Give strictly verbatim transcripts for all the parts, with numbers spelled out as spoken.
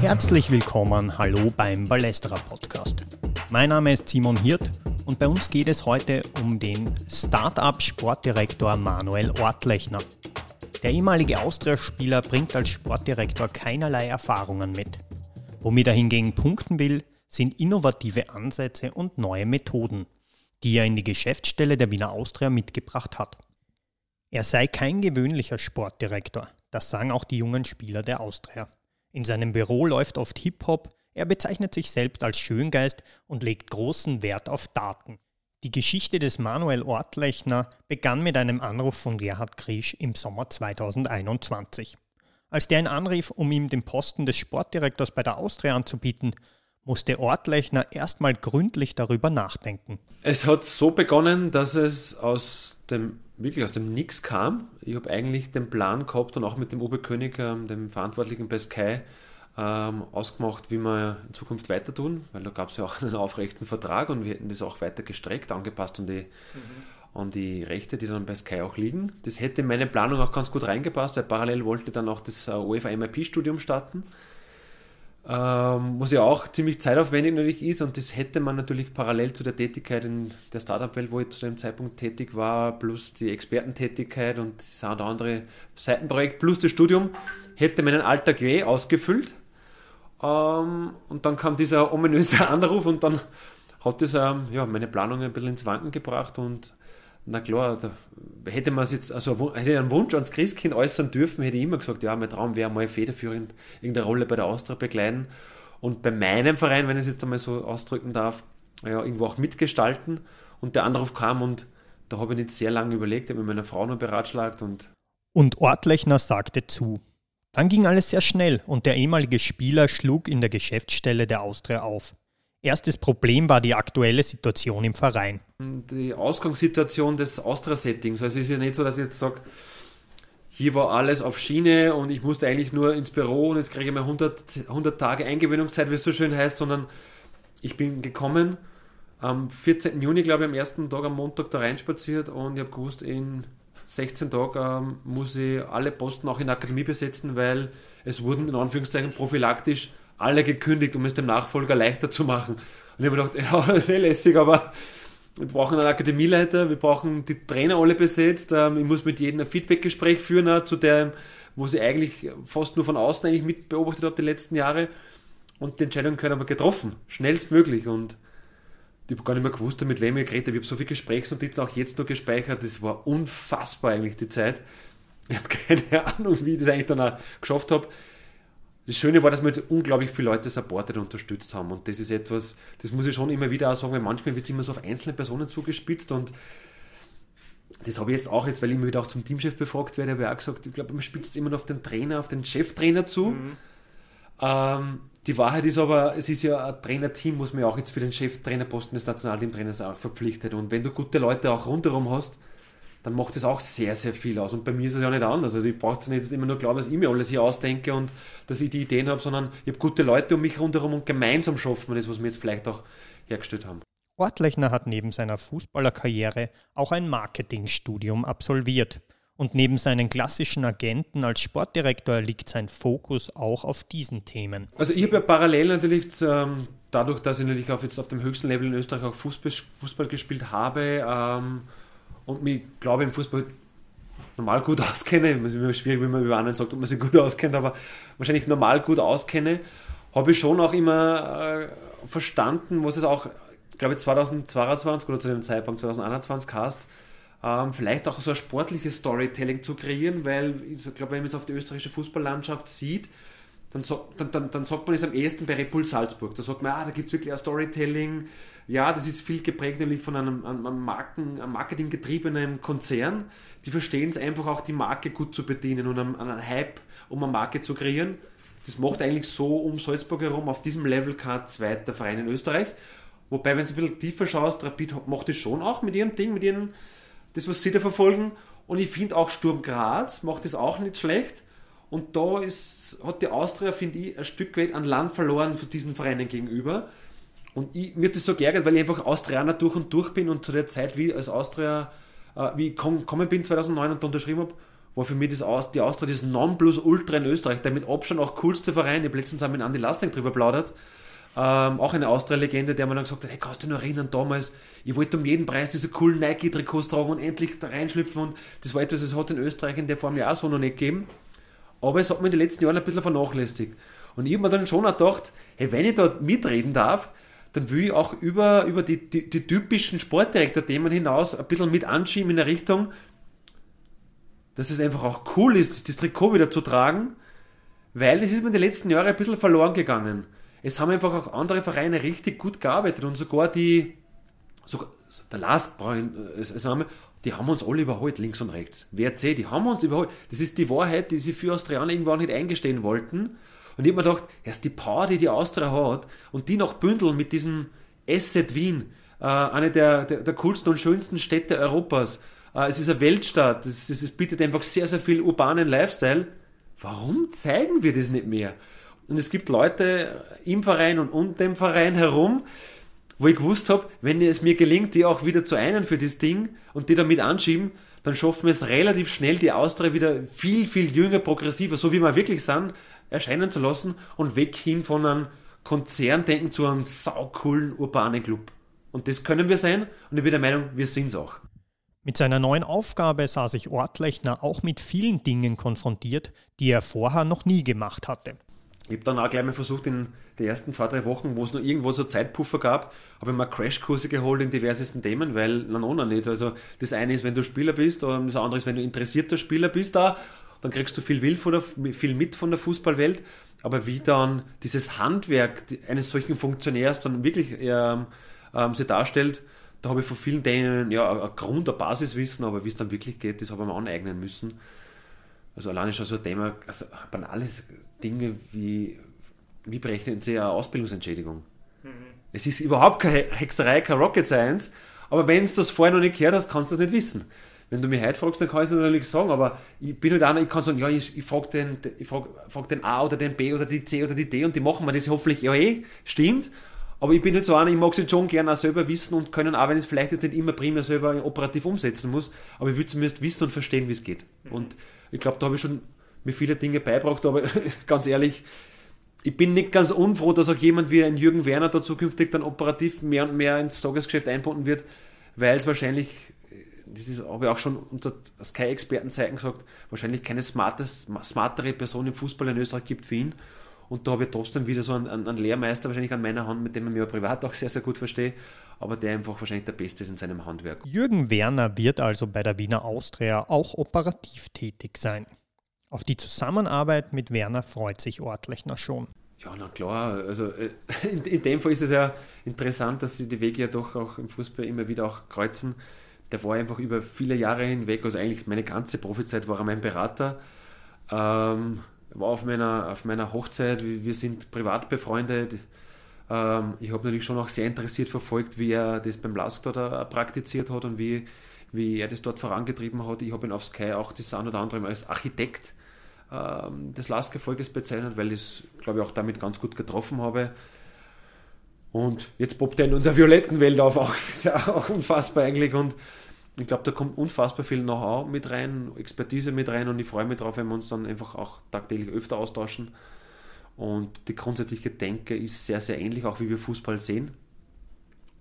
Herzlich willkommen, hallo beim Ballesterer Podcast. Mein Name ist Simon Hirt und bei uns geht es heute um den Start-up-Sportdirektor Manuel Ortlechner. Der ehemalige Austria-Spieler bringt als Sportdirektor keinerlei Erfahrungen mit. Womit er hingegen punkten will, sind innovative Ansätze und neue Methoden, die er in die Geschäftsstelle der Wiener Austria mitgebracht hat. Er sei kein gewöhnlicher Sportdirektor, das sagen auch die jungen Spieler der Austria. In seinem Büro läuft oft Hip-Hop, er bezeichnet sich selbst als Schöngeist und legt großen Wert auf Daten. Die Geschichte des Manuel Ortlechner begann mit einem Anruf von Gerhard Kriesch im Sommer zweitausendeinundzwanzig. Als der ihn anrief, um ihm den Posten des Sportdirektors bei der Austria anzubieten, musste Ortlechner erstmal gründlich darüber nachdenken. Es hat so begonnen, dass es aus dem, wirklich aus dem Nix kam. Ich habe eigentlich den Plan gehabt und auch mit dem Oberkönig, dem Verantwortlichen bei Sky, ähm, ausgemacht, wie wir in Zukunft weiter tun, weil da gab es ja auch einen aufrechten Vertrag und wir hätten das auch weiter gestreckt, angepasst an die, mhm. an die Rechte, die dann bei Sky auch liegen. Das hätte in meine Planung auch ganz gut reingepasst, weil parallel wollte dann auch das ÖFA-M I P-Studium starten. Ähm, was ja auch ziemlich zeitaufwendig natürlich ist, und das hätte man natürlich parallel zu der Tätigkeit in der Startup-Welt, wo ich zu dem Zeitpunkt tätig war, plus die Expertentätigkeit und das eine oder andere Seitenprojekt, plus das Studium, hätte meinen Alltag eh ausgefüllt. Ähm, und dann kam dieser ominöse Anruf und dann hat das ähm, ja, meine Planung ein bisschen ins Wanken gebracht, und na klar, da hätte man jetzt, also hätte ich einen Wunsch ans Christkind äußern dürfen, hätte ich immer gesagt, ja, mein Traum wäre mal federführend irgendeine Rolle bei der Austria begleiten und bei meinem Verein, wenn ich es jetzt einmal so ausdrücken darf, ja, irgendwo auch mitgestalten. Und der Anruf kam und da habe ich nicht sehr lange überlegt, habe mit meiner Frau noch beratschlagt. Und, und Ortlechner sagte zu. Dann ging alles sehr schnell und der ehemalige Spieler schlug in der Geschäftsstelle der Austria auf. Erstes Problem war die aktuelle Situation im Verein. Die Ausgangssituation des Austria-Settings. Also es ist ja nicht so, dass ich jetzt sage, hier war alles auf Schiene und ich musste eigentlich nur ins Büro und jetzt kriege ich mal hundert, hundert Tage Eingewöhnungszeit, wie es so schön heißt, sondern ich bin gekommen, am vierzehnten Juni, glaube ich, am ersten Tag, am Montag da reinspaziert, und ich habe gewusst, in sechzehn Tagen ähm, muss ich alle Posten auch in der Akademie besetzen, weil es wurden in Anführungszeichen prophylaktisch alle gekündigt, um es dem Nachfolger leichter zu machen. Und ich habe mir gedacht, ja, sehr lässig, aber wir brauchen einen Akademieleiter, wir brauchen die Trainer alle besetzt, ich muss mit jedem ein Feedbackgespräch führen, zu dem, wo ich eigentlich fast nur von außen eigentlich mitbeobachtet habe die letzten Jahre. Und die Entscheidung können aber getroffen, schnellstmöglich. Und ich habe gar nicht mehr gewusst, mit wem ich geredet habe. Ich habe so viele Gesprächsnotizen auch jetzt noch gespeichert, das war unfassbar eigentlich die Zeit. Ich habe keine Ahnung, wie ich das eigentlich dann auch geschafft habe. Das Schöne war, dass wir jetzt unglaublich viele Leute supportet und unterstützt haben, und das ist etwas, das muss ich schon immer wieder auch sagen, weil manchmal wird es immer so auf einzelne Personen zugespitzt, und das habe ich jetzt auch jetzt, weil ich immer wieder auch zum Teamchef befragt werde, habe ich auch gesagt, ich glaube, man spitzt immer noch auf den Trainer, auf den Cheftrainer zu. Mhm. Ähm, die Wahrheit ist aber, es ist ja ein Trainerteam, was man ja auch jetzt für den Cheftrainerposten des Nationalteamtrainers auch verpflichtet, und wenn du gute Leute auch rundherum hast, dann macht das auch sehr, sehr viel aus. Und bei mir ist es ja nicht anders. Also ich brauche jetzt nicht immer nur glauben, dass ich mir alles hier ausdenke und dass ich die Ideen habe, sondern ich habe gute Leute um mich rundherum und gemeinsam schaffen wir das, was wir jetzt vielleicht auch hergestellt haben. Ortlechner hat neben seiner Fußballerkarriere auch ein Marketingstudium absolviert. Und neben seinen klassischen Agenten als Sportdirektor liegt sein Fokus auch auf diesen Themen. Also ich habe ja parallel natürlich, ähm, dadurch, dass ich natürlich auch jetzt auf dem höchsten Level in Österreich auch Fußball, Fußball gespielt habe, ähm, und mich, glaube ich, im Fußball normal gut auskenne, es ist immer schwierig, wenn man über anderen sagt, ob man sich gut auskennt, aber wahrscheinlich normal gut auskenne, habe ich schon auch immer äh, verstanden, was es auch, glaube ich, zweitausendzweiundzwanzig oder zu dem Zeitpunkt zweitausendeinundzwanzig heißt, ähm, vielleicht auch so ein sportliches Storytelling zu kreieren, weil ich glaube, wenn man es auf die österreichische Fußballlandschaft sieht, Dann, dann, dann, dann sagt man es am ehesten bei Red Bull Salzburg. Da sagt man, ah, da gibt es wirklich ein Storytelling. Ja, das ist viel geprägt nämlich von einem, einem, Marken, einem marketinggetriebenen Konzern. Die verstehen es einfach auch, die Marke gut zu bedienen und einen, einen Hype, um eine Marke zu kreieren. Das macht eigentlich so um Salzburg herum auf diesem Level kein zweiter Verein in Österreich. Wobei, wenn du ein bisschen tiefer schaust, Rapid macht das schon auch mit ihrem Ding, mit ihrem, das, was sie da verfolgen. Und ich finde auch Sturm Graz macht das auch nicht schlecht. Und da ist, hat die Austria, finde ich, ein Stück weit an Land verloren zu diesen Vereinen gegenüber. Und ich, mir hat das so geärgert, weil ich einfach Austrianer durch und durch bin, und zu der Zeit, wie ich als Austria, äh, wie ich gekommen bin zweitausendneun und da unterschrieben habe, war für mich das, die Austria das Nonplusultra in Österreich, der mit Abstand auch coolste Verein. Ich habe letztens auch mit Andy Lasting drüber plaudert. Ähm, auch eine Austria-Legende, der mir dann gesagt hat, hey, kannst du dich noch erinnern, damals, ich wollte um jeden Preis diese coolen Nike-Trikots tragen und endlich da reinschlüpfen, und das war etwas, das hat es in Österreich in der Form ja auch so noch nicht gegeben, aber es hat mir in den letzten Jahren ein bisschen vernachlässigt. Und ich habe mir dann schon auch gedacht, hey, wenn ich da mitreden darf, dann will ich auch über, über die, die, die typischen Sportdirektor-Themen hinaus ein bisschen mit anschieben in der Richtung, dass es einfach auch cool ist, das Trikot wieder zu tragen, weil das ist mir in den letzten Jahren ein bisschen verloren gegangen. Es haben einfach auch andere Vereine richtig gut gearbeitet, und sogar die, sogar, der LASK, die haben uns alle überholt, links und rechts. W R C, die haben uns überholt. Das ist die Wahrheit, die sie für Austrianer irgendwann nicht eingestehen wollten. Und ich habe mir gedacht, erst die Power, die die Austria hat, und die nach Bündel mit diesem Asset Wien, eine der, der, der coolsten und schönsten Städte Europas. Es ist eine Weltstadt, es, es bietet einfach sehr, sehr viel urbanen Lifestyle. Warum zeigen wir das nicht mehr? Und es gibt Leute im Verein und um den Verein herum, wo ich gewusst habe, wenn es mir gelingt, die auch wieder zu einen für das Ding und die damit anschieben, dann schaffen wir es relativ schnell, die Austria wieder viel, viel jünger, progressiver, so wie wir wirklich sind, erscheinen zu lassen und weg hin von einem Konzerndenken zu einem saucoolen, urbanen Club. Und das können wir sein, und ich bin der Meinung, wir sind es auch. Mit seiner neuen Aufgabe sah sich Ortlechner auch mit vielen Dingen konfrontiert, die er vorher noch nie gemacht hatte. Ich habe dann auch gleich mal versucht, in den ersten zwei, drei Wochen, wo es noch irgendwo so Zeitpuffer gab, habe ich mir Crashkurse geholt in diversesten Themen, weil, na, na, nicht. Also, das eine ist, wenn du Spieler bist, das andere ist, wenn du interessierter Spieler bist da, dann kriegst du viel, von der, viel mit von der Fußballwelt. Aber wie dann dieses Handwerk eines solchen Funktionärs dann wirklich ähm, ähm, sich darstellt, da habe ich von vielen Themen ja ein Grund, ein Basiswissen, aber wie es dann wirklich geht, das habe ich mir aneignen müssen. Also alleine schon so ein Thema, also banales Dinge wie, wie berechnen Sie eine Ausbildungsentschädigung? Mhm. Es ist überhaupt keine Hexerei, keine Rocket Science, aber wenn du das vorher noch nicht gehört hast, kannst du das nicht wissen. Wenn du mich heute fragst, dann kann ich es natürlich sagen, aber ich bin halt einer, ich kann sagen, ja, ich, ich frage den, frag, frag den A oder den B oder die C oder die D, und die machen mir das hoffentlich ja eh, stimmt, aber ich bin halt so einer, ich mag es schon gerne auch selber wissen und können, auch wenn ich es vielleicht jetzt nicht immer primär selber operativ umsetzen muss, aber ich will zumindest wissen und verstehen, wie es geht. Mhm. Und ich glaube, da habe ich schon mir viele Dinge beigebracht, aber ganz ehrlich, ich bin nicht ganz unfroh, dass auch jemand wie ein Jürgen Werner da zukünftig dann operativ mehr und mehr ins Tagesgeschäft einbunden wird, weil es wahrscheinlich, das ist aber auch schon unter Sky-Expertenzeiten gesagt, wahrscheinlich keine smarte, smartere Person im Fußball in Österreich gibt wie ihn. Und da habe ich trotzdem wieder so einen, einen Lehrmeister wahrscheinlich an meiner Hand, mit dem ich mich privat auch sehr, sehr gut verstehe, aber der einfach wahrscheinlich der Beste ist in seinem Handwerk. Jürgen Werner wird also bei der Wiener Austria auch operativ tätig sein. Auf die Zusammenarbeit mit Werner freut sich Ortlechner schon. Ja, na klar, also in, in dem Fall ist es ja interessant, dass sie die Wege ja doch auch im Fußball immer wieder auch kreuzen. Der war einfach über viele Jahre hinweg, also eigentlich meine ganze Profizeit war er mein Berater. Ähm... war auf meiner, auf meiner Hochzeit, wir sind privat befreundet. Ähm, ich habe natürlich schon auch sehr interessiert verfolgt, wie er das beim LASK dort praktiziert hat und wie, wie er das dort vorangetrieben hat. Ich habe ihn auf Sky auch das ein oder andere Mal als Architekt ähm, des LASK-Erfolges bezeichnet, weil ich es, glaube ich, auch damit ganz gut getroffen habe. Und jetzt poppt er in der violetten Welt auf, auch, ist ja auch unfassbar eigentlich, und ich glaube, da kommt unfassbar viel Know-how mit rein, Expertise mit rein, und ich freue mich drauf, wenn wir uns dann einfach auch tagtäglich öfter austauschen. Und die grundsätzliche Denke ist sehr, sehr ähnlich, auch wie wir Fußball sehen.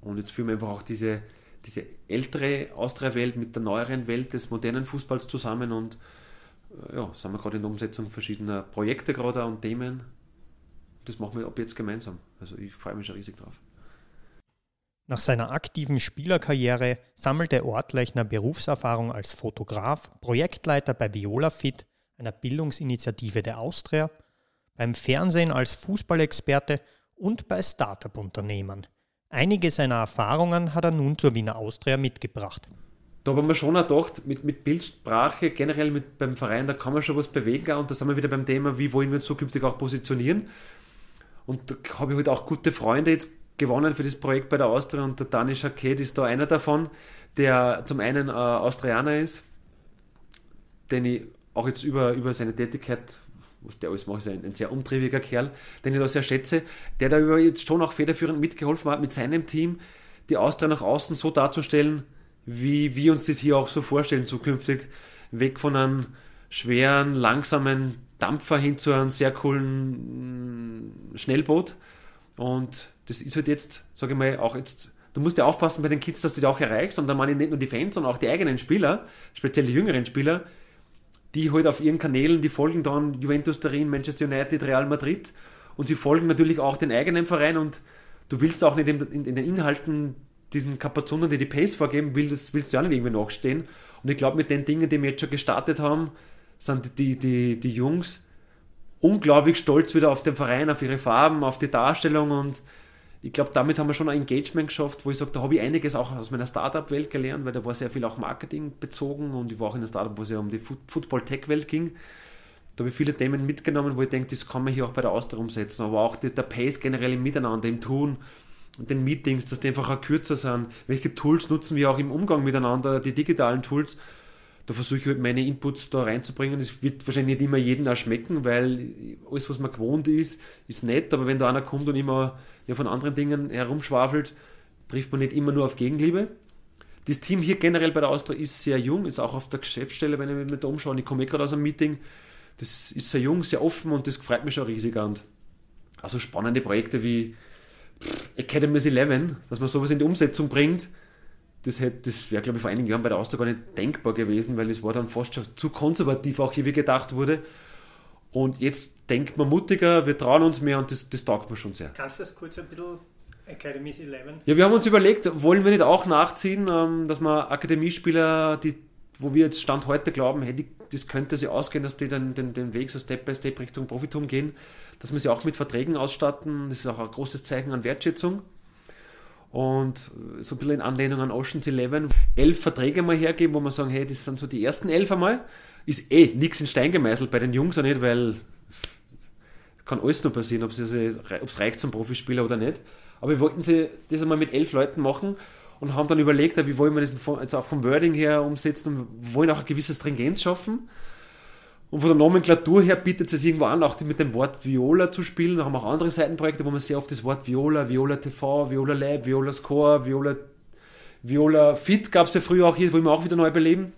Und jetzt führen wir einfach auch diese, diese ältere Austria-Welt mit der neueren Welt des modernen Fußballs zusammen, und ja, sind wir gerade in der Umsetzung verschiedener Projekte gerade und Themen. Das machen wir ab jetzt gemeinsam. Also ich freue mich schon riesig drauf. Nach seiner aktiven Spielerkarriere sammelte Ortlechner Berufserfahrung als Fotograf, Projektleiter bei ViolaFit, einer Bildungsinitiative der Austria, beim Fernsehen als Fußballexperte und bei Start-up-Unternehmen. Einige seiner Erfahrungen hat er nun zur Wiener Austria mitgebracht. Da haben wir schon gedacht, mit, mit Bildsprache, generell mit, beim Verein, da kann man schon was bewegen, und da sind wir wieder beim Thema, wie wollen wir uns zukünftig auch positionieren. Und da habe ich halt auch gute Freunde jetzt gewonnen für das Projekt bei der Austria, und der Dani Schaket ist da einer davon, der zum einen äh, Austrianer ist, den ich auch jetzt über, über seine Tätigkeit, was der alles macht, ist ein, ein sehr umtriebiger Kerl, den ich da sehr schätze, der da über jetzt schon auch federführend mitgeholfen hat, mit seinem Team die Austria nach außen so darzustellen, wie wir uns das hier auch so vorstellen zukünftig, weg von einem schweren, langsamen Dampfer hin zu einem sehr coolen Schnellboot. Und das ist halt jetzt, sage ich mal, auch jetzt, du musst ja aufpassen bei den Kids, dass du die auch erreichst. Und da meine ich nicht nur die Fans, sondern auch die eigenen Spieler, speziell die jüngeren Spieler, die halt auf ihren Kanälen, die folgen dann Juventus Turin, Manchester United, Real Madrid. Und sie folgen natürlich auch den eigenen Verein. Und du willst auch nicht in, in, in den Inhalten diesen Kapazonen, die die Pace vorgeben, willst, willst du auch nicht irgendwie nachstehen. Und ich glaube, mit den Dingen, die wir jetzt schon gestartet haben, sind die, die, die Jungs unglaublich stolz wieder auf den Verein, auf ihre Farben, auf die Darstellung, und ich glaube, damit haben wir schon ein Engagement geschafft, wo ich sage, da habe ich einiges auch aus meiner Startup-Welt gelernt, weil da war sehr viel auch Marketing bezogen, und ich war auch in einem Startup, wo es ja um die Football-Tech-Welt ging. Da habe ich viele Themen mitgenommen, wo ich denke, das kann man hier auch bei der Austria umsetzen, aber auch die, der Pace generell im Miteinander, im Tun, und den Meetings, dass die einfach auch kürzer sind. Welche Tools nutzen wir auch im Umgang miteinander, die digitalen Tools? Da versuche ich halt meine Inputs da reinzubringen. Das wird wahrscheinlich nicht immer jedem auch schmecken, weil alles, was man gewohnt ist, ist nett. Aber wenn da einer kommt und immer ja, von anderen Dingen herumschwafelt, trifft man nicht immer nur auf Gegenliebe. Das Team hier generell bei der Austria ist sehr jung, ist auch auf der Geschäftsstelle, wenn ich mir da umschaue. Ich komme eh gerade aus einem Meeting. Das ist sehr jung, sehr offen, und das freut mich schon riesig an. Also spannende Projekte wie Academy Eleven, dass man sowas in die Umsetzung bringt, das, das wäre, glaube ich, vor einigen Jahren bei der Austria gar nicht denkbar gewesen, weil es war dann fast schon zu konservativ, auch hier wie gedacht wurde. Und jetzt denkt man mutiger, wir trauen uns mehr, und das, das taugt mir schon sehr. Kannst du das kurz ein bisschen, Academy Eleven? Ja, wir haben uns überlegt, wollen wir nicht auch nachziehen, dass man Akademiespieler, die, wo wir jetzt Stand heute glauben, hey, die, das könnte sich ausgehen, dass die dann den, den Weg so Step by Step Richtung Profitum gehen, dass wir sie auch mit Verträgen ausstatten. Das ist auch ein großes Zeichen an Wertschätzung. Und so ein bisschen in Anlehnung an Ocean's Eleven, elf Verträge mal hergeben, wo man sagen, hey, das sind so die ersten elf einmal. Ist eh nichts in Stein gemeißelt bei den Jungs auch nicht, weil kann alles noch passieren, ob es reicht zum Profispieler oder nicht. Aber wir wollten sie das einmal mit elf Leuten machen und haben dann überlegt, wie wollen wir das jetzt auch vom Wording her umsetzen, und wollen auch eine gewisse Stringenz schaffen. Und von der Nomenklatur her bietet es irgendwo an, auch mit dem Wort Viola zu spielen. Da haben wir auch andere Seitenprojekte, wo man sehr oft das Wort Viola, Viola T V, Viola Lab, Viola Score, Viola, Viola Fit gab es ja früher auch hier, wollen wir auch wieder neu beleben.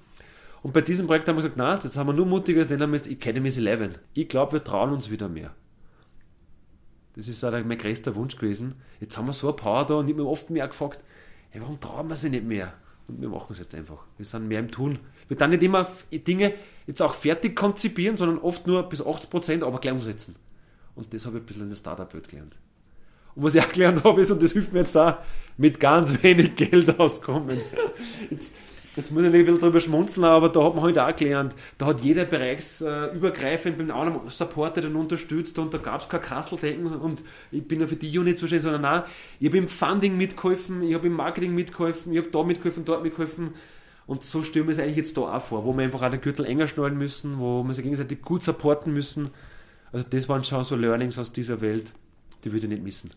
Und bei diesem Projekt haben wir gesagt, nein, das haben wir nur mutiger, das nennen wir jetzt Academy's Eleven. Ich glaube, wir trauen uns wieder mehr. Das ist auch mein größter Wunsch gewesen. Jetzt haben wir so eine Power da, und ich habe mir oft mehr gefragt, hey, warum trauen wir sie nicht mehr? Und wir machen es jetzt einfach. Wir sind mehr im Tun. Wir dann nicht immer Dinge jetzt auch fertig konzipieren, sondern oft nur bis achtzig Prozent, aber gleich umsetzen. Und das habe ich ein bisschen in der Startup-Welt gelernt. Und was ich auch gelernt habe, ist, und das hilft mir jetzt da, mit ganz wenig Geld auskommen. Jetzt, jetzt muss ich nicht ein bisschen drüber schmunzeln, aber da hat man halt auch gelernt, da hat jeder bereichsübergreifend mit einem anderen supportet und unterstützt, und da gab es kein Kasteldenken, und ich bin ja für die Unit zuständig, sondern nein, ich habe im Funding mitgeholfen, ich habe im Marketing mitgeholfen, ich habe da mitgeholfen, dort mitgeholfen. Und so stellen wir es eigentlich jetzt da auch vor, wo wir einfach auch den Gürtel enger schnallen müssen, wo wir sich gegenseitig gut supporten müssen. Also das waren schon so Learnings aus dieser Welt, die würde ich nicht missen.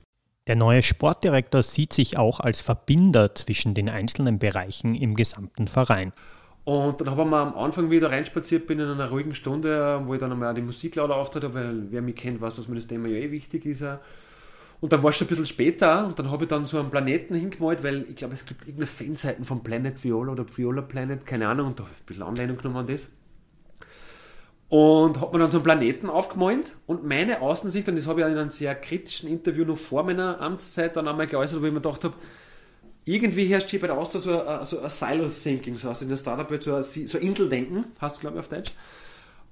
Der neue Sportdirektor sieht sich auch als Verbinder zwischen den einzelnen Bereichen im gesamten Verein. Und dann habe ich mir am Anfang, wie ich da reinspaziert bin, in einer ruhigen Stunde, wo ich dann einmal die Musik lauter auftritt habe, weil wer mich kennt, weiß, dass mir das Thema ja eh wichtig ist. Und dann war es schon ein bisschen später, und dann habe ich dann so einen Planeten hingemalt, weil ich glaube, es gibt irgendeine Fanseiten von Planet Viola oder Viola Planet, keine Ahnung, und da habe ich ein bisschen Anleitung genommen an das. Und habe mir dann so einen Planeten aufgemalt, und meine Außensicht, und das habe ich in einem sehr kritischen Interview noch vor meiner Amtszeit dann einmal geäußert, wo ich mir gedacht habe, irgendwie herrscht hier bei der Austria so ein, so ein Silo-Thinking, so heißt in der Startup-Welt, so ein, so ein Inseldenken, heißt es glaube ich auf Deutsch,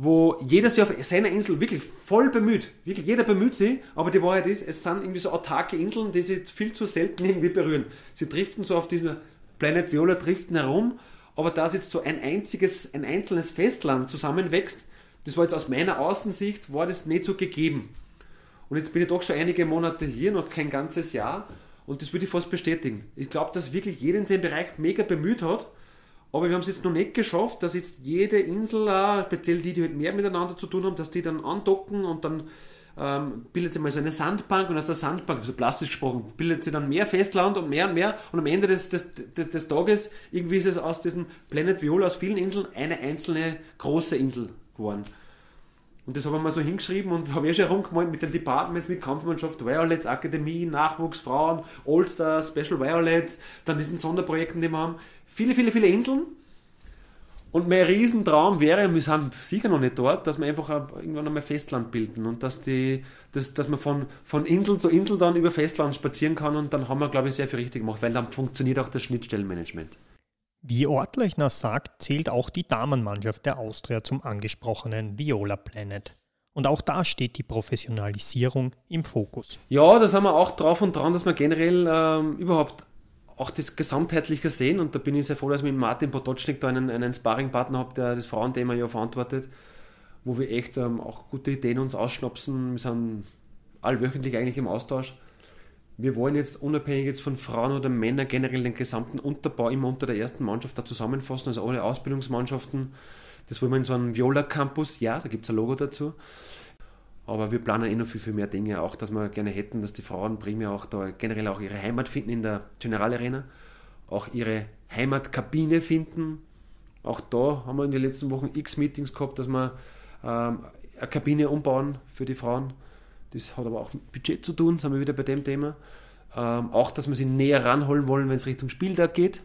wo jeder sich auf seiner Insel wirklich voll bemüht, wirklich jeder bemüht sich, aber die Wahrheit ist, es sind irgendwie so autarke Inseln, die sich viel zu selten irgendwie berühren. Sie driften so auf diesen Planet Viola, driften herum, aber dass jetzt so ein einziges, ein einzelnes Festland zusammenwächst, das war jetzt aus meiner Außensicht, war das nicht so gegeben. Und jetzt bin ich doch schon einige Monate hier, noch kein ganzes Jahr, und das würde ich fast bestätigen. Ich glaube, dass wirklich jeder in seinem Bereich mega bemüht hat. Aber wir haben es jetzt noch nicht geschafft, dass jetzt jede Insel, speziell die, die halt mehr miteinander zu tun haben, dass die dann andocken, und dann ähm, bildet sich mal so eine Sandbank, und aus der Sandbank, so plastisch gesprochen, bildet sich dann mehr Festland und mehr und mehr, und am Ende des, des, des, des Tages irgendwie ist es aus diesem Planet Viola, aus vielen Inseln, eine einzelne große Insel geworden. Und das habe ich mal so hingeschrieben, und habe ich schon herumgemalt mit den Departments, mit Kampfmannschaft, Violets, Akademie, Nachwuchs, Frauen, Allstars, Special Violets, dann diesen Sonderprojekten, die wir haben. Viele, viele, viele Inseln. Und mein Riesentraum wäre, wir sind sicher noch nicht dort, dass wir einfach irgendwann einmal Festland bilden und dass, die, dass, dass man von, von Insel zu Insel dann über Festland spazieren kann, und dann haben wir, glaube ich, sehr viel richtig gemacht, weil dann funktioniert auch das Schnittstellenmanagement. Wie Ortlechner sagt, zählt auch die Damenmannschaft der Austria zum angesprochenen Viola Planet. Und auch da steht die Professionalisierung im Fokus. Ja, da sind wir auch drauf und dran, dass wir generell ähm, überhaupt auch das gesamtheitliche sehen, und da bin ich sehr froh, dass ich mit Martin Potocznik da einen, einen Sparringpartner habe, der das Frauenthema ja verantwortet, wo wir echt ähm, auch gute Ideen uns ausschnapsen. Wir sind allwöchentlich eigentlich im Austausch. Wir wollen jetzt unabhängig jetzt von Frauen oder Männern generell den gesamten Unterbau immer unter der ersten Mannschaft da zusammenfassen, also alle Ausbildungsmannschaften. Das wollen wir in so einem Viola Campus, ja, da gibt es ein Logo dazu. Aber wir planen eh noch viel, viel mehr Dinge, auch dass wir gerne hätten, dass die Frauen primär auch da generell auch ihre Heimat finden in der General Arena, auch ihre Heimatkabine finden. Auch da haben wir in den letzten Wochen x Meetings gehabt, dass wir ähm, eine Kabine umbauen für die Frauen. Das hat aber auch mit Budget zu tun, sind wir wieder bei dem Thema. Ähm, auch, dass wir sie näher ranholen wollen, wenn es Richtung Spieltag geht.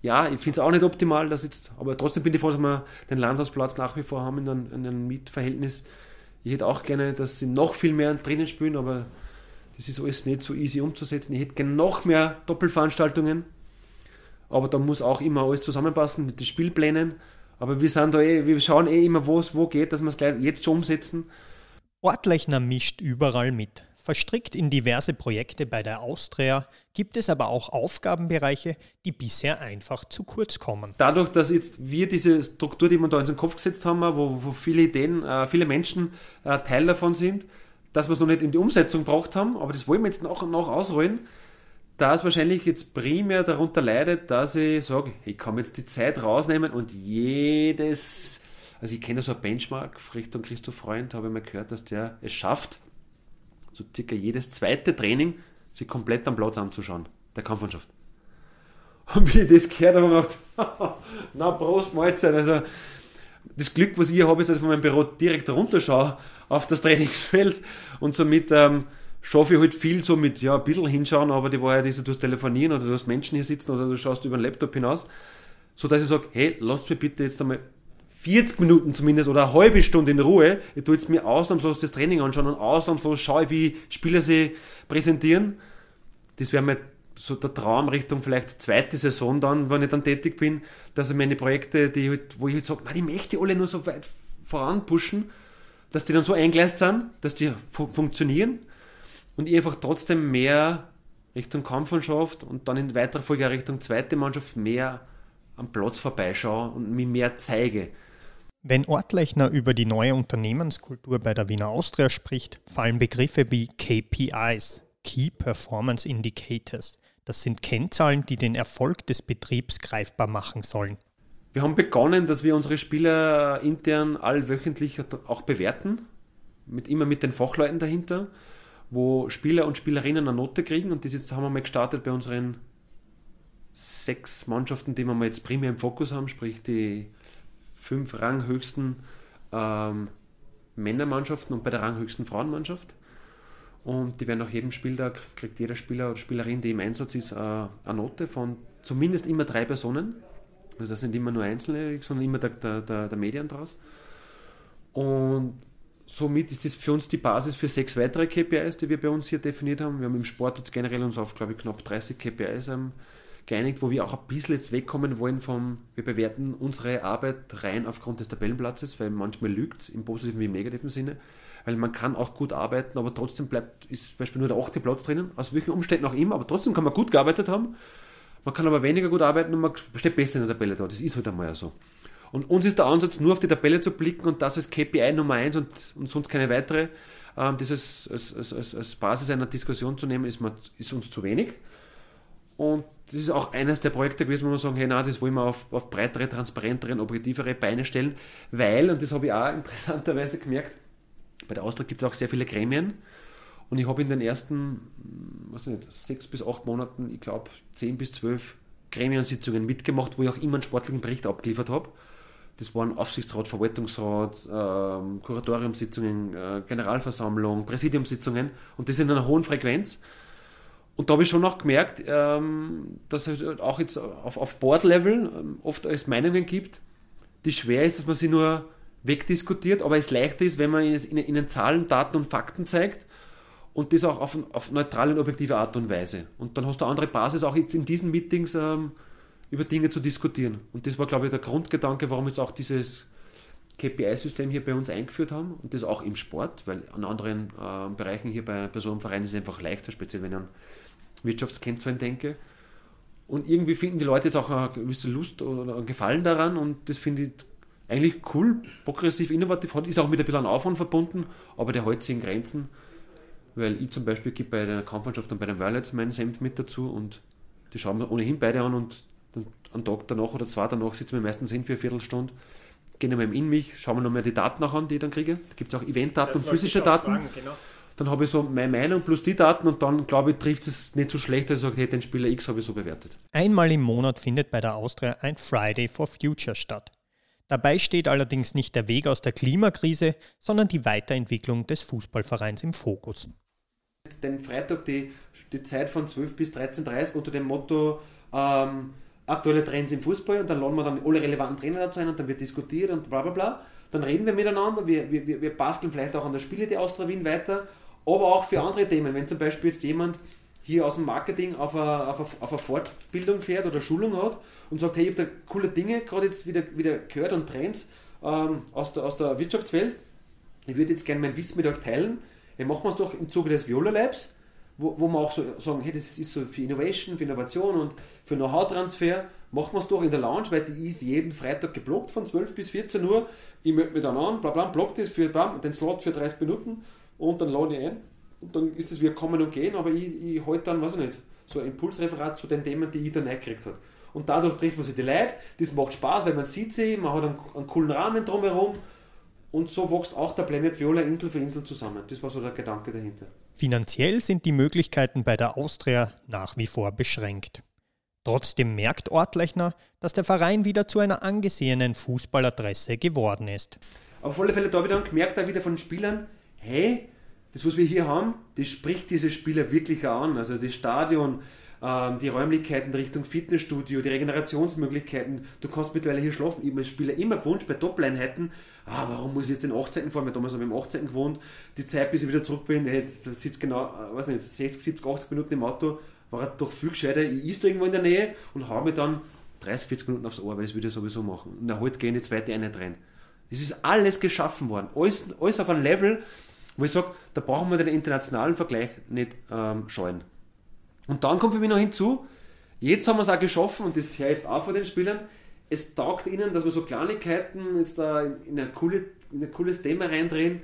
Ja, ich finde es auch nicht optimal, dass jetzt, aber trotzdem bin ich froh, dass wir den Landhausplatz nach wie vor haben in einem, in einem Mietverhältnis. Ich hätte auch gerne, dass sie noch viel mehr drinnen spielen, aber das ist alles nicht so easy umzusetzen. Ich hätte gerne noch mehr Doppelveranstaltungen, aber da muss auch immer alles zusammenpassen mit den Spielplänen. Aber wir sind da eh, wir schauen eh immer, wo es wo geht, dass wir es gleich jetzt schon umsetzen. Ortlechner mischt überall mit. Verstrickt in diverse Projekte bei der Austria, gibt es aber auch Aufgabenbereiche, die bisher einfach zu kurz kommen. Dadurch, dass jetzt wir diese Struktur, die wir da in den Kopf gesetzt haben, wo, wo viele Ideen, äh, viele Menschen äh, Teil davon sind, dass wir es noch nicht in die Umsetzung gebracht haben, aber das wollen wir jetzt nach und nach ausrollen, dass wahrscheinlich jetzt primär darunter leidet, dass ich sage, ich kann jetzt die Zeit rausnehmen und jedes, also ich kenne so ein Benchmark Richtung Christoph Freund, habe ich mal gehört, dass der es schafft, so circa jedes zweite Training, sich komplett am Platz anzuschauen, der Kampfmannschaft. Und wie ich das gehört habe, habe ich gedacht, na, Prost, Mahlzeit. Also, das Glück, was ich habe, ist, dass ich von meinem Büro direkt runterschaue auf das Trainingsfeld, und somit ähm, schaffe ich halt viel so mit, ja, ein bisschen hinschauen, aber die Wahrheit ist, du hast telefonieren oder du hast Menschen hier sitzen oder du schaust über den Laptop hinaus, sodass ich sage, hey, lasst mich bitte jetzt einmal vierzig Minuten zumindest oder eine halbe Stunde in Ruhe. Ich tue jetzt mir ausnahmslos das Training anschauen und ausnahmslos schaue ich, wie Spieler sie präsentieren. Das wäre mir so der Traum Richtung vielleicht zweite Saison dann, wenn ich dann tätig bin, dass ich meine Projekte, die halt, wo ich halt sage, nein, ich möchte alle nur so weit voran pushen, dass die dann so eingleist sind, dass die fu- funktionieren und ich einfach trotzdem mehr Richtung Kampfmannschaft und dann in weiterer Folge auch Richtung zweite Mannschaft mehr am Platz vorbeischaue und mir mehr zeige. Wenn Ortlechner über die neue Unternehmenskultur bei der Wiener Austria spricht, fallen Begriffe wie K P Is, Key Performance Indicators. Das sind Kennzahlen, die den Erfolg des Betriebs greifbar machen sollen. Wir haben begonnen, dass wir unsere Spieler intern allwöchentlich auch bewerten, mit, immer mit den Fachleuten dahinter, wo Spieler und Spielerinnen eine Note kriegen. Und das jetzt haben wir mal gestartet bei unseren sechs Mannschaften, die wir jetzt primär im Fokus haben, sprich die fünf ranghöchsten ähm, Männermannschaften und bei der ranghöchsten Frauenmannschaft. Und die werden nach jedem Spieltag, kriegt jeder Spieler oder Spielerin, die im Einsatz ist, äh, eine Note von zumindest immer drei Personen. Also das sind immer nur Einzelne, sondern immer der, der, der, der Median draus. Und somit ist das für uns die Basis für sechs weitere K P Is, die wir bei uns hier definiert haben. Wir haben im Sport jetzt generell uns auf, glaube ich, knapp dreißig K P Is ähm, geeinigt, wo wir auch ein bisschen jetzt wegkommen wollen vom, wir bewerten unsere Arbeit rein aufgrund des Tabellenplatzes, weil manchmal lügt es, im positiven wie im negativen Sinne, weil man kann auch gut arbeiten, aber trotzdem bleibt, ist zum Beispiel nur der achte Platz drinnen, aus welchen Umständen auch immer, aber trotzdem kann man gut gearbeitet haben, man kann aber weniger gut arbeiten und man steht besser in der Tabelle da, das ist halt einmal so. Und uns ist der Ansatz, nur auf die Tabelle zu blicken und das als K P I Nummer eins und, und sonst keine weitere, ähm, das als, als, als, als Basis einer Diskussion zu nehmen, ist, man, ist uns zu wenig. Und das ist auch eines der Projekte gewesen, wo wir sagen, hey, na, das wollen wir auf, auf breitere, transparentere, objektivere Beine stellen, weil, und das habe ich auch interessanterweise gemerkt, bei der Austria gibt es auch sehr viele Gremien und ich habe in den ersten, weiß nicht, sechs bis acht Monaten, ich glaube, zehn bis zwölf Gremiensitzungen mitgemacht, wo ich auch immer einen sportlichen Bericht abgeliefert habe. Das waren Aufsichtsrat, Verwaltungsrat, äh, Kuratoriumssitzungen, äh, Generalversammlung, Präsidiumssitzungen und das in einer hohen Frequenz. Und da habe ich schon auch gemerkt, dass es auch jetzt auf Board-Level oft als Meinungen gibt, die schwer ist, dass man sie nur wegdiskutiert, aber es leichter ist, wenn man es ihnen Zahlen, Daten und Fakten zeigt und das auch auf, auf neutrale und objektive Art und Weise. Und dann hast du eine andere Basis, auch jetzt in diesen Meetings ähm, über Dinge zu diskutieren. Und das war, glaube ich, der Grundgedanke, warum wir jetzt auch dieses K P I-System hier bei uns eingeführt haben und das auch im Sport, weil an anderen äh, Bereichen hier bei, bei so einem Verein ist es einfach leichter, speziell wenn ich an Wirtschaftskennzahlen denke. Und irgendwie finden die Leute jetzt auch eine gewisse Lust oder einen Gefallen daran und das finde ich eigentlich cool, progressiv, innovativ, ist auch mit ein bisschen Aufwand verbunden, aber der hält sich in Grenzen, weil ich zum Beispiel gebe bei der Kampfmannschaft und bei den Violets meinen Senf mit dazu und die schauen wir ohnehin beide an und dann einen Tag danach oder zwei danach sitzen wir meistens hin für eine Viertelstunde, gehen einmal in mich, schauen wir nochmal die Daten nach an, die ich dann kriege, da gibt es auch Eventdaten und physische Daten. Fragen, genau. Dann habe ich so meine Meinung plus die Daten und dann, glaube ich, trifft es nicht so schlecht, dass ich sage, hey, den Spieler X habe ich so bewertet. Einmal im Monat findet bei der Austria ein Friday for Future statt. Dabei steht allerdings nicht der Weg aus der Klimakrise, sondern die Weiterentwicklung des Fußballvereins im Fokus. Den Freitag die, die Zeit von zwölf bis dreizehn Uhr dreißig unter dem Motto ähm, aktuelle Trends im Fußball und dann laden wir dann alle relevanten Trainer dazu ein und dann wird diskutiert und bla bla bla. Dann reden wir miteinander, wir, wir, wir basteln vielleicht auch an der Spiele der Austria Wien weiter, aber auch für andere Themen. Wenn zum Beispiel jetzt jemand hier aus dem Marketing auf eine, auf eine, auf eine Fortbildung fährt oder Schulung hat und sagt, hey, ich habe da coole Dinge gerade jetzt wieder, wieder gehört und Trends ähm, aus, der, aus der Wirtschaftswelt, ich würde jetzt gerne mein Wissen mit euch teilen, dann machen wir es doch im Zuge des Viola Labs, wo, wo wir auch so sagen, hey, das ist so für Innovation, für Innovation und für Know-how-Transfer, machen wir es doch in der Lounge, weil die ist jeden Freitag geblockt von zwölf bis vierzehn Uhr, ich melde mich dann an, bla bla, blockt das für bam, den Slot für dreißig Minuten und dann lade ich ein. Und dann ist es, wir kommen und gehen, aber ich, ich halte dann, weiß ich nicht, so ein Impulsreferat zu den Themen, die ich dann reingekriegt habe. Und dadurch treffen sich die Leute, das macht Spaß, weil man sieht sie, man hat einen, einen coolen Rahmen drumherum und so wächst auch der Planet Viola Insel für Insel zusammen. Das war so der Gedanke dahinter. Finanziell sind die Möglichkeiten bei der Austria nach wie vor beschränkt. Trotzdem merkt Ortlechner, dass der Verein wieder zu einer angesehenen Fußballadresse geworden ist. Auf alle Fälle, da habe ich dann gemerkt, auch wieder von den Spielern, hey, das, was wir hier haben, das spricht diese Spieler wirklich an. Also das Stadion, ähm, die Räumlichkeiten Richtung Fitnessstudio, die Regenerationsmöglichkeiten. Du kannst mittlerweile hier schlafen. Ich habe als Spieler immer gewohnt bei Doppeleinheiten. Ah, warum muss ich jetzt den achtzehnten fahren? Weil damals habe ich am achtzehnten gewohnt. Die Zeit, bis ich wieder zurück bin, hey, da sitzt genau, weiß nicht, sechzig, siebzig, achtzig Minuten im Auto. War doch viel gescheiter. Ich ist da irgendwo in der Nähe und habe mich dann dreißig, vierzig Minuten aufs Ohr, weil das würde ich sowieso machen. Und dann halt gehe ich in die zweite Einheit rein. Das ist alles geschaffen worden. Alles, alles auf einem Level, wo ich sage, da brauchen wir den internationalen Vergleich nicht ähm, scheuen. Und dann kommt für mich noch hinzu, jetzt haben wir es auch geschaffen, und das höre ich jetzt auch von den Spielern, es taugt ihnen, dass wir so Kleinigkeiten jetzt da in, in, eine coole, in ein cooles Thema reindrehen.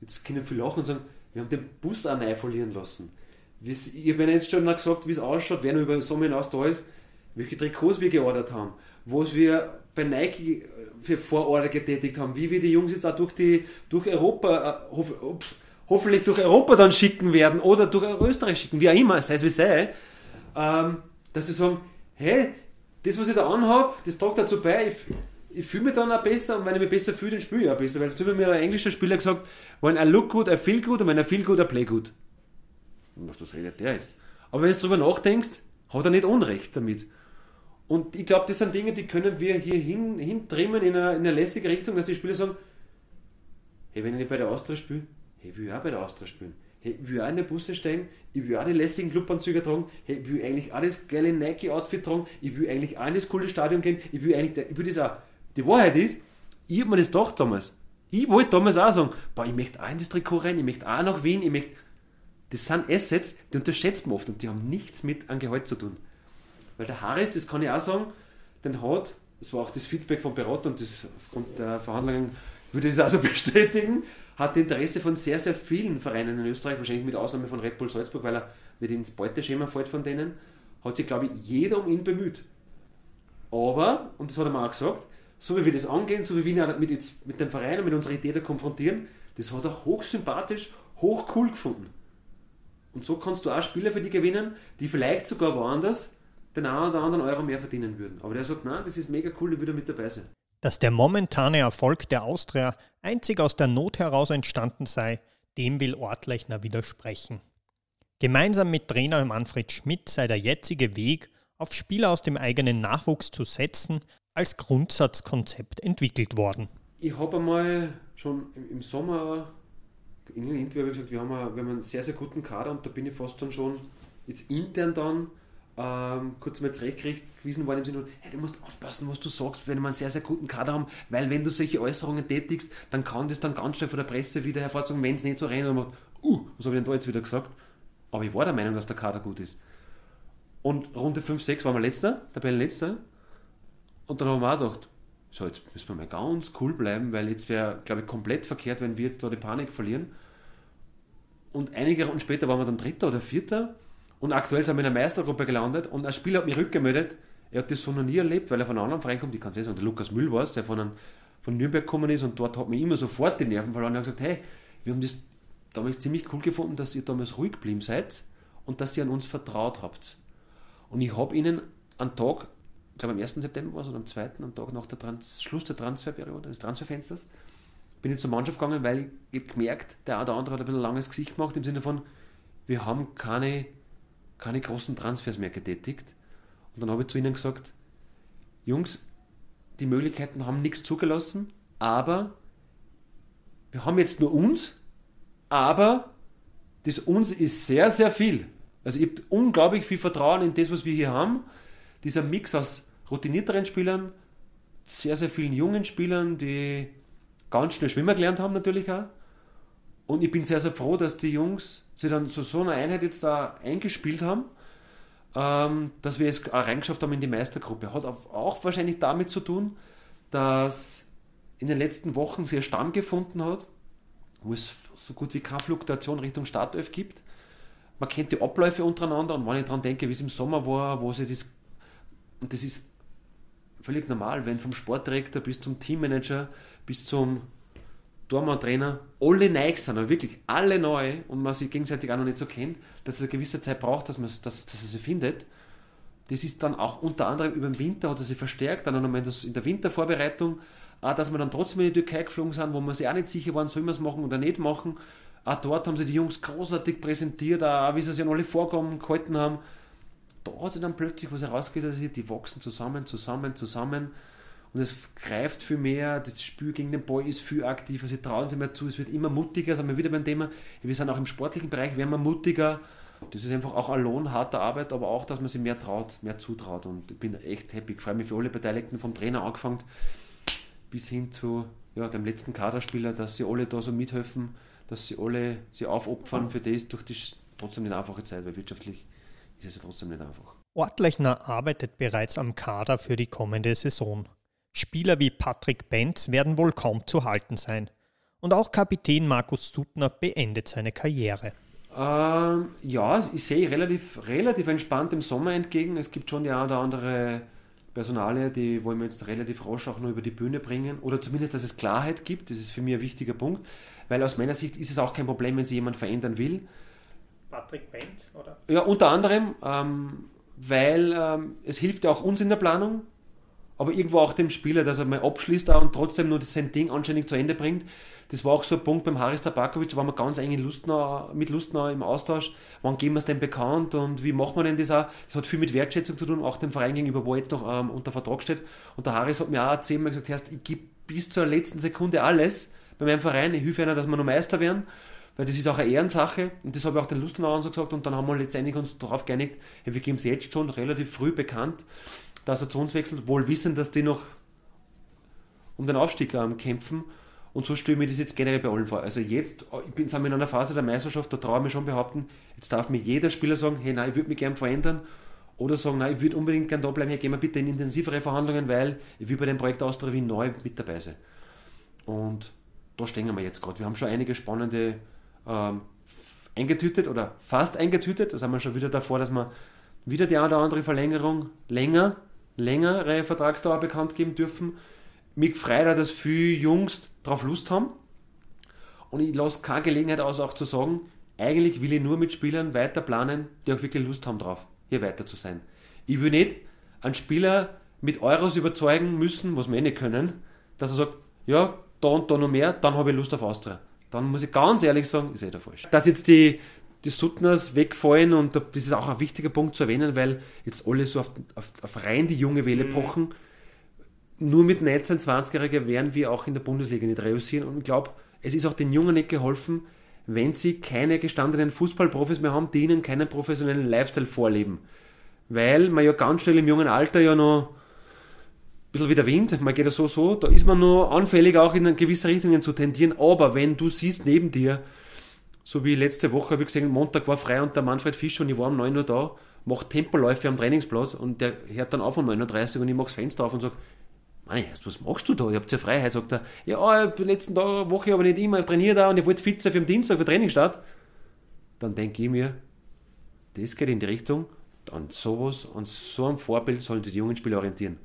Jetzt können viele lachen und sagen, wir haben den Bus auch neu verlieren lassen. Wie's, ich habe ihnen jetzt schon gesagt, wie es ausschaut, wer noch über den Sommer hinaus da ist, welche Trikots wir geordert haben, was wir bei Nike für Vororder getätigt haben, wie wir die Jungs jetzt auch durch, die, durch Europa, hof, ups, hoffentlich durch Europa dann schicken werden oder durch Österreich schicken, wie auch immer, sei es wie sei, ähm, dass sie sagen, hey, das, was ich da anhabe, das trägt dazu bei, ich, ich fühle mich dann auch besser und wenn ich mich besser fühle, dann spiele ich auch besser, weil zu mir ein englischer Spieler gesagt, when I look good, I feel good und when I feel good, I play good. Was das redet der ist. Aber wenn du darüber nachdenkst, hat er nicht Unrecht damit. Und ich glaube, das sind Dinge, die können wir hier hin, hintrimmen in eine, in eine lässige Richtung, dass die Spieler sagen, hey, wenn ich nicht bei der Austria spiele, hey, will ich auch bei der Austria spielen. Hey, will ich auch in den Busse steigen, ich will auch die lässigen Clubanzüge tragen, hey, will ich eigentlich auch das geile Nike-Outfit tragen, ich will eigentlich auch in das coole Stadion gehen, ich will eigentlich, der, ich will das auch. Die Wahrheit ist, ich habe mir das gedacht damals. Ich wollte damals auch sagen, boah, ich möchte auch in das Trikot rein, ich möchte auch nach Wien, ich möchte... Das sind Assets, die unterschätzt man oft und die haben nichts mit an Gehalt zu tun. Weil der Haris, das kann ich auch sagen, den hat, das war auch das Feedback vom Berater und das aufgrund der Verhandlungen würde ich das auch so bestätigen, hat Interesse von sehr, sehr vielen Vereinen in Österreich, wahrscheinlich mit Ausnahme von Red Bull Salzburg, weil er nicht ins Beuteschema fällt von denen, hat sich, glaube ich, jeder um ihn bemüht. Aber, und das hat er mir auch gesagt, so wie wir das angehen, so wie wir ihn mit, jetzt, mit dem Verein und mit unserer Idee da konfrontieren, das hat er hochsympathisch, hochcool gefunden. Und so kannst du auch Spieler für die gewinnen, die vielleicht sogar woanders den einen oder anderen Euro mehr verdienen würden. Aber der sagt, nein, das ist mega cool, ich will da mit dabei sein. Dass der momentane Erfolg der Austria einzig aus der Not heraus entstanden sei, dem will Ortlechner widersprechen. Gemeinsam mit Trainer Manfred Schmidt sei der jetzige Weg, auf Spieler aus dem eigenen Nachwuchs zu setzen, als Grundsatzkonzept entwickelt worden. Ich habe einmal schon im Sommer in den Interview gesagt, wir haben, einen, wir haben einen sehr, sehr guten Kader und da bin ich fast dann schon jetzt intern dann ähm, kurz mal zurechtgerichtet gewesen worden im Sinne von, hey, du musst aufpassen, was du sagst, wenn wir einen sehr, sehr guten Kader haben, weil wenn du solche Äußerungen tätigst, dann kann das dann ganz schnell von der Presse wieder hervorzogen, wenn es nicht so rein und macht, uh, was habe ich denn da jetzt wieder gesagt? Aber ich war der Meinung, dass der Kader gut ist. Und Runde fünf, sechs waren wir letzter, Tabellenletzter. Und dann haben wir auch gedacht, so, jetzt müssen wir mal ganz cool bleiben, weil jetzt wäre, glaube ich, komplett verkehrt, wenn wir jetzt da die Panik verlieren. Und einige Runden später waren wir dann Dritter oder Vierter und aktuell sind wir in der Meistergruppe gelandet und ein Spieler hat mich rückgemeldet, er hat das so noch nie erlebt, weil er von einem anderen Verein kommt, ich kann es nicht sagen, der Lukas Mühl war es, der von, einem, von Nürnberg gekommen ist und dort hat mir immer sofort die Nerven verloren und hat gesagt, hey, wir haben das damals ziemlich cool gefunden, dass ihr damals ruhig geblieben seid und dass ihr an uns vertraut habt. Und ich habe ihnen einen Tag, ich glaube am ersten September war es oder am zweiten, am Tag nach der Trans- Schluss der Transferperiode, des Transferfensters, bin ich zur Mannschaft gegangen, weil ich gemerkt, der eine oder andere hat ein bisschen langes Gesicht gemacht, im Sinne von, wir haben keine, keine großen Transfers mehr getätigt. Und dann habe ich zu ihnen gesagt, Jungs, die Möglichkeiten haben nichts zugelassen, aber wir haben jetzt nur uns, aber das uns ist sehr, sehr viel. Also ich habe unglaublich viel Vertrauen in das, was wir hier haben. Dieser Mix aus routinierteren Spielern, sehr, sehr vielen jungen Spielern, die ganz schnell schwimmen gelernt haben natürlich auch. Und ich bin sehr, sehr froh, dass die Jungs sich dann zu so einer Einheit jetzt da eingespielt haben, ähm, dass wir es auch reingeschafft haben in die Meistergruppe. Hat auch wahrscheinlich damit zu tun, dass in den letzten Wochen sehr Stamm gefunden hat, wo es so gut wie keine Fluktuation Richtung Startelf gibt. Man kennt die Abläufe untereinander und wenn ich daran denke, wie es im Sommer war, wo sie das, und das ist völlig normal, wenn vom Sportdirektor bis zum Teammanager, bis zum Tormann-Trainer alle neu sind, aber wirklich alle neu und man sich gegenseitig auch noch nicht so kennt, dass es eine gewisse Zeit braucht, dass man dass, dass sie findet. Das ist dann auch unter anderem über den Winter, hat sie sich verstärkt, dann nochmal in der Wintervorbereitung, auch, dass wir dann trotzdem in die Türkei geflogen sind, wo wir sich auch nicht sicher waren, soll man es machen oder nicht machen. Auch dort haben sie die Jungs großartig präsentiert, auch wie sie sich an alle Vorgaben gehalten haben. Da hat sich dann plötzlich was herausgestellt, die wachsen zusammen, zusammen, zusammen und es greift viel mehr, das Spiel gegen den Ball ist viel aktiver, sie trauen sich mehr zu, es wird immer mutiger, sind wir wieder beim Thema, wir sind auch im sportlichen Bereich, werden wir mutiger. Das ist einfach auch ein Lohn harter Arbeit, aber auch, dass man sich mehr traut, mehr zutraut und ich bin echt happy, ich freue mich für alle Beteiligten, vom Trainer angefangen bis hin zu ja, dem letzten Kaderspieler, dass sie alle da so mithelfen, dass sie alle sich aufopfern für das, durch die trotzdem nicht einfache Zeit, weil wirtschaftlich ist es ja trotzdem nicht einfach. Ortlechner arbeitet bereits am Kader für die kommende Saison. Spieler wie Patrick Benz werden wohl kaum zu halten sein. Und auch Kapitän Markus Suttner beendet seine Karriere. Ähm, ja, ich sehe relativ, relativ entspannt dem Sommer entgegen. Es gibt schon die eine oder andere Personalie, die wollen wir jetzt relativ rasch auch noch über die Bühne bringen. Oder zumindest, dass es Klarheit gibt. Das ist für mich ein wichtiger Punkt. Weil aus meiner Sicht ist es auch kein Problem, wenn sich jemand verändern will. Patrick Benz, oder? Ja, unter anderem, ähm, weil ähm, es hilft ja auch uns in der Planung, aber irgendwo auch dem Spieler, dass er mal abschließt und trotzdem nur sein Ding anständig zu Ende bringt. Das war auch so ein Punkt beim Haris Tabakovic, da waren wir ganz eng in Lustenau, mit Lustenau im Austausch. Wann geben wir es denn bekannt und wie macht man denn das auch? Das hat viel mit Wertschätzung zu tun, auch dem Verein gegenüber, wo jetzt noch ähm, unter Vertrag steht. Und der Haris hat mir auch zehnmal gesagt, Herr, ich gebe bis zur letzten Sekunde alles bei meinem Verein. Ich helfe einer, dass wir noch Meister werden. Weil das ist auch eine Ehrensache und das habe ich auch den Lustenauern so gesagt und dann haben wir letztendlich uns darauf geeinigt, hey, wir geben es jetzt schon relativ früh bekannt, dass er zu uns wechselt, wohl wissend, dass die noch um den Aufstieg ähm, kämpfen und so stelle ich mir das jetzt generell bei allen vor. Also jetzt ich bin, sind wir in einer Phase der Meisterschaft, da traue ich mich schon behaupten, jetzt darf mir jeder Spieler sagen, hey nein, ich würde mich gern verändern oder sagen, nein, ich würde unbedingt gern da bleiben, hey, gehen wir bitte in intensivere Verhandlungen, weil ich will bei dem Projekt Austria Wien neu mit dabei sein. Und da stehen wir jetzt gerade. Wir haben schon einige spannende Ähm, eingetütet oder fast eingetütet, da sind wir schon wieder davor, dass wir wieder die eine oder andere Verlängerung länger, längere Vertragsdauer bekannt geben dürfen. Mich freut auch, dass viele Jungs drauf Lust haben und ich lasse keine Gelegenheit aus, auch zu sagen, eigentlich will ich nur mit Spielern weiter planen, die auch wirklich Lust haben drauf, hier weiter zu sein. Ich will nicht einen Spieler mit Euros überzeugen müssen, was wir eh nicht können, dass er sagt, ja, da und da noch mehr, dann habe ich Lust auf Austria. Dann muss ich ganz ehrlich sagen, ist eh da falsch. Dass jetzt die, die Suttners wegfallen und das ist auch ein wichtiger Punkt zu erwähnen, weil jetzt alle so auf, auf, auf rein die junge Welle pochen. nur mit neunzehn-, zwanzigjährigen werden wir auch in der Bundesliga nicht reüssieren. Und ich glaube, es ist auch den Jungen nicht geholfen, wenn sie keine gestandenen Fußballprofis mehr haben, die ihnen keinen professionellen Lifestyle vorleben. Weil man ja ganz schnell im jungen Alter ja noch ein bisschen wie der Wind, man geht ja so, so, da ist man noch anfällig, auch in gewisse Richtungen zu tendieren. Aber wenn du siehst neben dir, so wie letzte Woche habe ich gesehen, Montag war frei und der Manfred Fischer und ich war um neun Uhr da, macht Tempoläufe am Trainingsplatz und der hört dann auf um neun Uhr dreißig und ich mache das Fenster auf und sage, Mann, was machst du da? Ihr habt ja Freiheit. Sagt er, ja, oh, die letzten Tage, Woche habe ich nicht immer trainiert und ich wollte fit sein für den Dienstag, für Trainingsstart. Dann denke ich mir, das geht in die Richtung, an sowas, an so einem Vorbild sollen sich die jungen Spieler orientieren.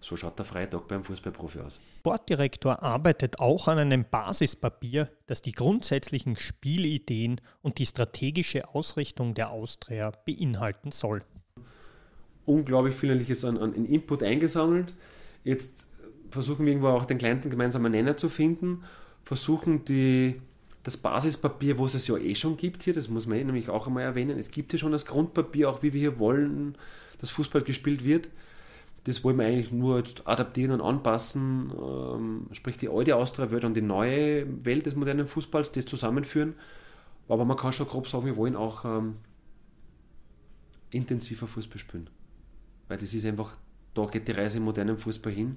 So schaut der Freitag beim Fußballprofi aus. Der Sportdirektor arbeitet auch an einem Basispapier, das die grundsätzlichen Spielideen und die strategische Ausrichtung der Austria beinhalten soll. Unglaublich viel ist an, an Input eingesammelt. Jetzt versuchen wir irgendwo auch den kleinsten gemeinsamen Nenner zu finden, versuchen die, das Basispapier, wo es es ja eh schon gibt hier, das muss man eh nämlich auch einmal erwähnen, es gibt hier schon das Grundpapier, auch wie wir hier wollen, dass Fußball gespielt wird. Das wollen wir eigentlich nur jetzt adaptieren und anpassen, ähm, sprich die alte Austria-Welt und die neue Welt des modernen Fußballs, das zusammenführen. Aber man kann schon grob sagen, wir wollen auch ähm, intensiver Fußball spielen, weil das ist einfach... Da geht die Reise im modernen Fußball hin,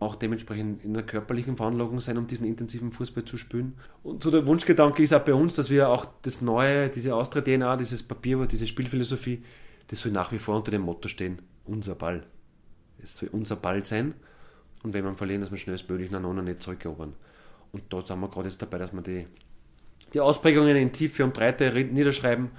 auch dementsprechend in einer körperlichen Veranlagung sein, um diesen intensiven Fußball zu spielen. Und so der Wunschgedanke ist auch bei uns, dass wir auch das Neue, diese Austria-D N A, dieses Papier, diese Spielphilosophie, das soll nach wie vor unter dem Motto stehen, unser Ball. Es soll unser Ball sein und wenn wir verlieren, dass wir schnellstmöglich nach und nicht zurückerobern. Und da sind wir gerade jetzt dabei, dass wir die, die Ausprägungen in Tiefe und Breite niederschreiben.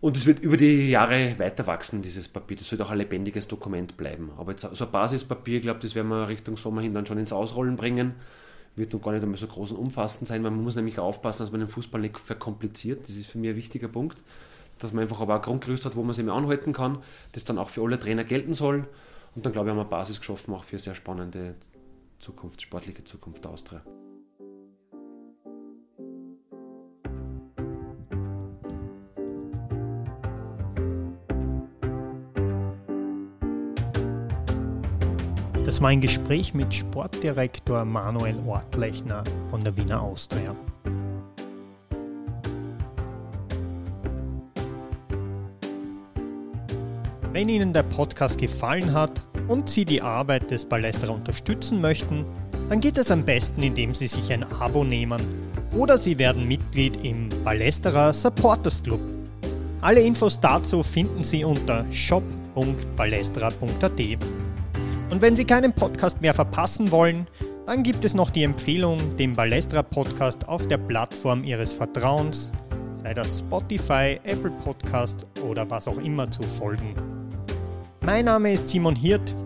Und es wird über die Jahre weiter wachsen, dieses Papier. Das soll auch ein lebendiges Dokument bleiben. Aber jetzt so ein Basispapier, ich glaube, das werden wir Richtung Sommer hin dann schon ins Ausrollen bringen. Wird noch gar nicht einmal so groß und umfassend sein, weil man muss nämlich aufpassen, dass man den Fußball nicht verkompliziert. Das ist für mich ein wichtiger Punkt. Dass man einfach aber ein Grundgerüst hat, wo man sich mehr anhalten kann, das dann auch für alle Trainer gelten soll. Und dann, glaube ich, haben wir eine Basis geschaffen, auch für eine sehr spannende Zukunft, sportliche Zukunft der Austria. Das war ein Gespräch mit Sportdirektor Manuel Ortlechner von der Wiener Austria. Wenn Ihnen der Podcast gefallen hat und Sie die Arbeit des Ballesterer unterstützen möchten, dann geht es am besten, indem Sie sich ein Abo nehmen oder Sie werden Mitglied im Ballesterer Supporters Club. Alle Infos dazu finden Sie unter shop punkt ballesterer punkt a t. Und wenn Sie keinen Podcast mehr verpassen wollen, dann gibt es noch die Empfehlung, den Ballesterer-Podcast auf der Plattform Ihres Vertrauens, sei das Spotify, Apple Podcast oder was auch immer, zu folgen. Mein Name ist Simon Hirt.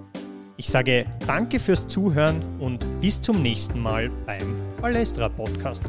Ich sage danke fürs Zuhören und bis zum nächsten Mal beim Ballesterer-Podcast.